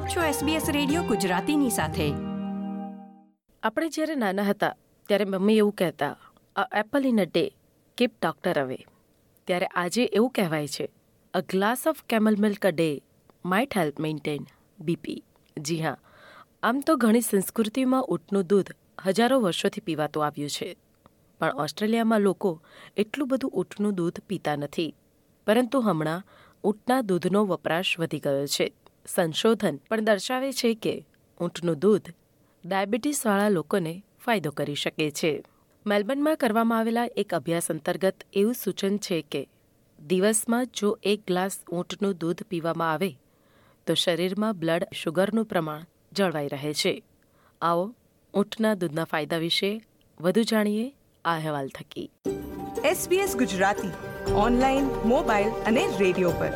આપ છો SBS radio ગુજરાતીની સાથે. આપણે જ્યારે નાના હતા ત્યારે મમ્મી એવું કહેતા, a apple in a day keep doctor away. ત્યારે આજે એવું કહેવાય છે, a glass of camel milk a day might help maintain BP. જી હા, આમ તો ઘણી સંસ્કૃતિમાં ઊંટનું દૂધ હજારો વર્ષોથી પીવાતું આવ્યું છે, પણ ઓસ્ટ્રેલિયામાં લોકો એટલું બધું ઊંટનું દૂધ પીતા નથી. પરંતુ હમણાં ઊંટના દૂધનો વપરાશ વધી ગયો છે. સંશોધન પણ દર્શાવે છે કે ઊંટનું દૂધ ડાયાબિટીસવાળા લોકોને ફાયદો કરી શકે છે. મેલબર્નમાં કરવામાં આવેલા એક અભ્યાસ અંતર્ગત એવું સૂચન છે કે દિવસમાં જો એક ગ્લાસ ઊંટનું દૂધ પીવામાં આવે તો શરીરમાં બ્લડ શુગરનું પ્રમાણ જળવાઈ રહે છે. આવો ઊંટના દૂધના ફાયદા વિશે વધુ જાણીએ આ અહેવાલ થકી. SBS ગુજરાતી ઓનલાઈન, મોબાઈલ અને રેડિયો પર.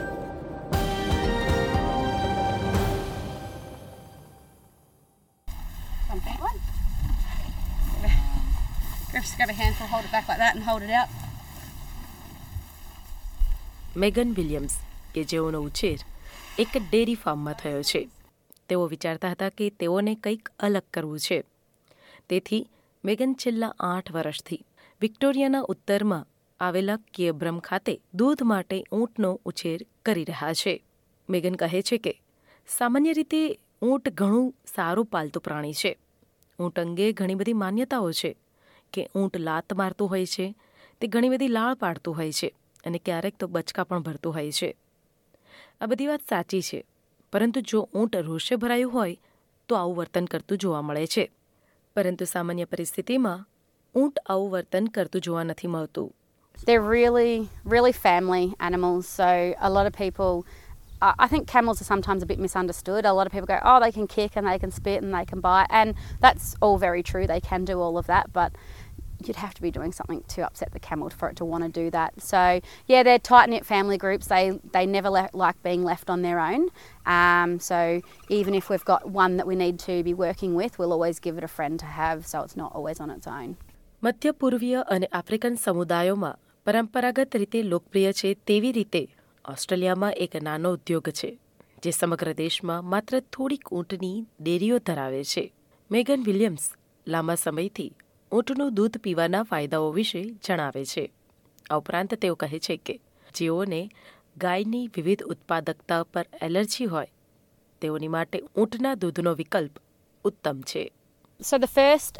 મેગન વિલિયમ્સ, કે જેઓનો ઉછેર એક ડેરી ફાર્મમાં થયો છે, તેઓ વિચારતા હતા કે તેઓને કંઈક અલગ કરવું છે. તેથી મેગન છેલ્લા 8 વર્ષથી વિક્ટોરિયાના ઉત્તરમાં આવેલા કેબ્રમ ખાતે દૂધ માટે ઊંટનો ઉછેર કરી રહ્યા છે. મેગન કહે છે કે સામાન્ય રીતે ઊંટ ઘણું સારું પાલતુ પ્રાણી છે. ઊંટ અંગે ઘણી બધી માન્યતાઓ છે કે ઊંટ લાત મારતું હોય છે, તે ઘણી બધી લાળ પાડતું હોય છે અને ક્યારેક તો બચકા પણ ભરતું હોય છે. આ બધી વાત સાચી છે, પરંતુ જો ઊંટ રોષે ભરાયું હોય તો આવું વર્તન કરતું જોવા મળે છે. પરંતુ સામાન્ય પરિસ્થિતિમાં ઊંટ આવું વર્તન કરતું જોવા નથી મળતું. They're really family animals, so a lot of people, I think camels are sometimes a bit misunderstood. A lot of people go, oh, they can kick and they can spit and they can bite, and that's all very true. They can do all of that, but you'd have to be doing something to upset the camel for it to want to do that. So yeah, they're tight-knit family groups. They never like being left on their own. So even if we've got one that we need to be working with, we'll always give it a friend to have, so it's not always on its own. મધ્ય પૂર્વીય અને African સમુદાયોમાં પરંપરાગત રીતે લોકપ્રિય છે તેવી રીતે ઓસ્ટ્રેલિયામાં એક નાનો ઉદ્યોગ છે જે સમગ્ર દેશમાં માત્ર થોડીક ઊંટની ડેરીઓ ધરાવે છે. મેગન વિલિયમ્સ લાંબા સમયથી ઊંટનું દૂધ પીવાના ફાયદાઓ વિશે જણાવે છે. આ ઉપરાંત તેઓ કહે છે કે જેઓને ગાયની વિવિધ ઉત્પાદકતા પર એલર્જી હોય તેઓની માટે ઊંટના દૂધનો વિકલ્પ ઉત્તમ છે. So the first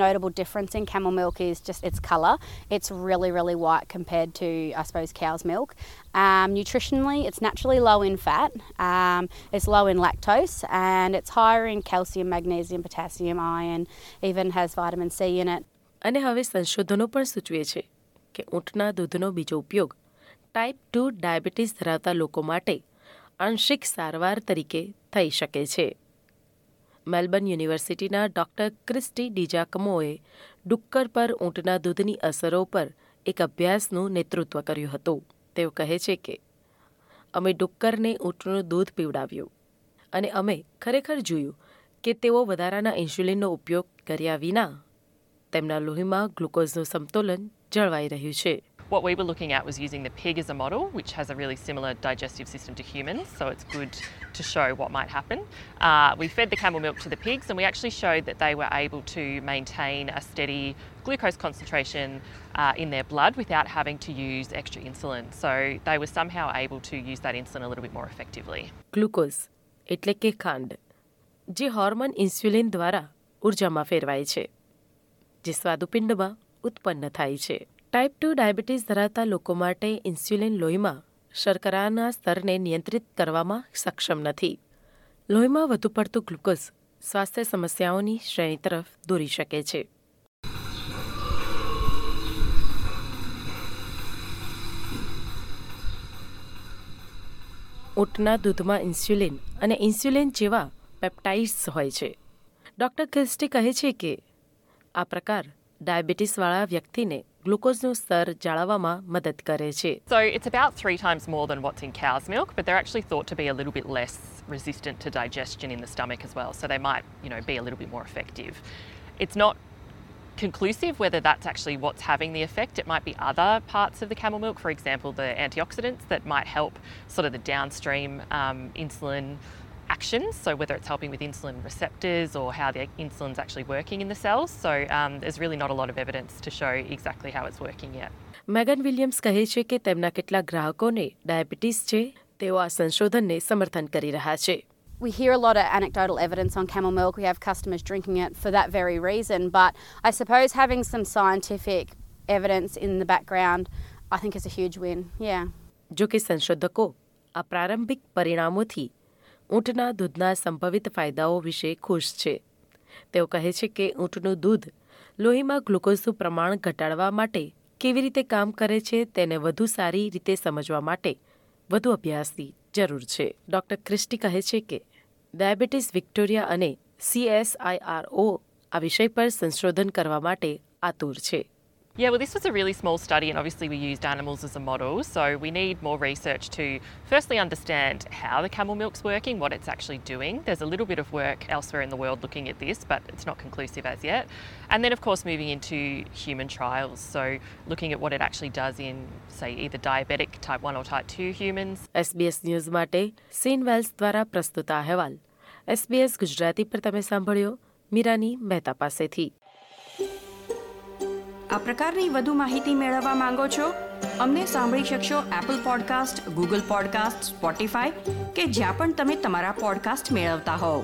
notable difference in camel milk is just its colour. It's really white compared to, I suppose, cow's milk. Nutritionally, it's naturally low in fat, it's low in lactose, and it's higher in calcium, magnesium, potassium, iron, even has vitamin C in it. અને હવે સંશોધનો પણ સૂચવે છે કે ઊંટના દૂધનો બીજો ઉપયોગ ટાઈપ 2 ડાયાબિટીસ ધરાવતા લોકો માટે આંશિક સારવાર તરીકે થઈ શકે છે. મેલબર્ન યુનિવર્સિટીના ડૉક્ટર ક્રિસ્ટી ડિજાકમોએ ડુક્કર પર ઊંટના દૂધની અસરો પર એક અભ્યાસનું નેતૃત્વ કર્યું હતું. તેઓ કહે છે કે અમે ડુક્કરને ઊંટનું દૂધ પીવડાવ્યું અને અમે ખરેખર જોયું કે તેઓ વધારાના ઇન્સ્યુલિનનો ઉપયોગ કર્યા વિના તેમના લોહીમાં ગ્લુકોઝનું સંતુલન જળવાઈ રહ્યું છે. What we were looking at was using the pig as a model, which has a really similar digestive system to humans, so it's good to show what might happen. We fed the camel milk to the pigs and we actually showed that they were able to maintain a steady glucose concentration in their blood without having to use extra insulin. So they were somehow able to use that insulin a little bit more effectively. Glucose, એટલે કે ખાંડ, જે hormone insulin દ્વારા ઉર્જામાં ફેરવાય છે, જે સ્વાદુપિંડમાં ઉત્પન્ન થાય છે. ટાઈપ 2 ડાયાબિટીસ ધરાવતા લોકો માટે ઇન્સ્યુલિન લોહીમાં શર્કરાના સ્તરને નિયંત્રિત કરવામાં સક્ષમ નથી. લોહીમાં વધુ પડતું ગ્લુકોઝ સ્વાસ્થ્ય સમસ્યાઓની શ્રેણી તરફ દોરી શકે છે. ઊંટના દૂધમાં ઇન્સ્યુલિન અને ઇન્સ્યુલિન જેવા પેપ્ટાઇડ્સ હોય છે. ડૉક્ટર ક્રિસ્ટી કહે છે કે આ પ્રકાર ડાયાબિટીસવાળા વ્યક્તિને ગ્લુકોઝનું સ્તર જાળવવામાં મદદ કરે છે. So it's about 3 times more than what's in cow's milk, but they're actually thought to be a little bit less resistant to digestion in the stomach as well, so they might, you know, be a little bit more effective. It's not conclusive whether that's actually what's having the effect. It might be other parts of the camel milk, for example, the antioxidants that might help sort of the downstream insulin actions, so whether it's helping with insulin receptors or how the insulin's actually working in the cells. So there's really not a lot of evidence to show exactly how it's working yet. Megan Williams કહે છે કે તેમના કેટલાક ગ્રાહકોને diabetes છે. તેઓ આ સંશોધનને સમર્થન કરી રહ્યા છે. We hear a lot of anecdotal evidence on camel milk. We have customers drinking it for that very reason. But I suppose having some scientific evidence in the background, I think is a huge win. Yeah. જો કે સંશોધકો આ પ્રારંભિક પરિણામોથી ઊંટના દૂધના સંભવિત ફાયદાઓ વિશે ખુશ છે. તેઓ કહે છે કે ઊંટનું દૂધ લોહીમાં ગ્લુકોઝનું પ્રમાણ ઘટાડવા માટે કેવી રીતે કામ કરે છે તેને વધુ સારી રીતે સમજવા માટે વધુ અભ્યાસની જરૂર છે. ડૉક્ટર ક્રિસ્ટી કહે છે કે ડાયાબિટીસ વિક્ટોરિયા અને CSIRO આ વિષય પર સંશોધન કરવા માટે આતુર છે. Yeah, well, this was a really small study, and obviously we used animals as a model, so we need more research to firstly understand how the camel milk's working, what it's actually doing. There's a little bit of work elsewhere in the world looking at this, but it's not conclusive as yet. And then, of course, moving into human trials, so looking at what it actually does in, say, either diabetic type 1 or type 2 humans. SBS News માટે Sean Wells દ્વારા પ્રસ્તુત અહેવાલ SBS Gujarati પર તમે સાંભળ્યો મીરાની મહેતા પાસેથી. આ પ્રકારની વધુ માહિતી મેળવવા માંગો છો? અમને સાંભળી શકશો Apple podcast, Google podcast, Spotify કે જ્યાં પણ તમે તમારા પોડકાસ્ટ મેળવતા હોવ.